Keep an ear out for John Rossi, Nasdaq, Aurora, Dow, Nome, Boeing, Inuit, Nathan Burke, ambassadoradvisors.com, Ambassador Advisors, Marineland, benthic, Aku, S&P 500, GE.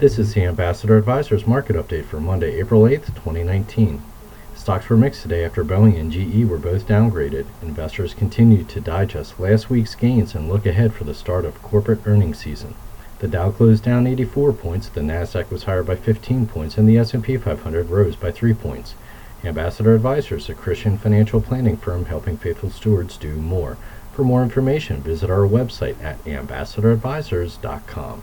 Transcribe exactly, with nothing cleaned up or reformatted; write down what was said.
This is the Ambassador Advisors Market Update for Monday, April eighth, twenty nineteen. Stocks were mixed today after Boeing and G E were both downgraded. Investors continued to digest last week's gains and look ahead for the start of corporate earnings season. The Dow closed down eighty-four points, the Nasdaq was higher by fifteen points, and the S and P five hundred rose by three points. Ambassador Advisors, a Christian financial planning firm helping faithful stewards do more. For more information, visit our website at ambassador advisors dot com.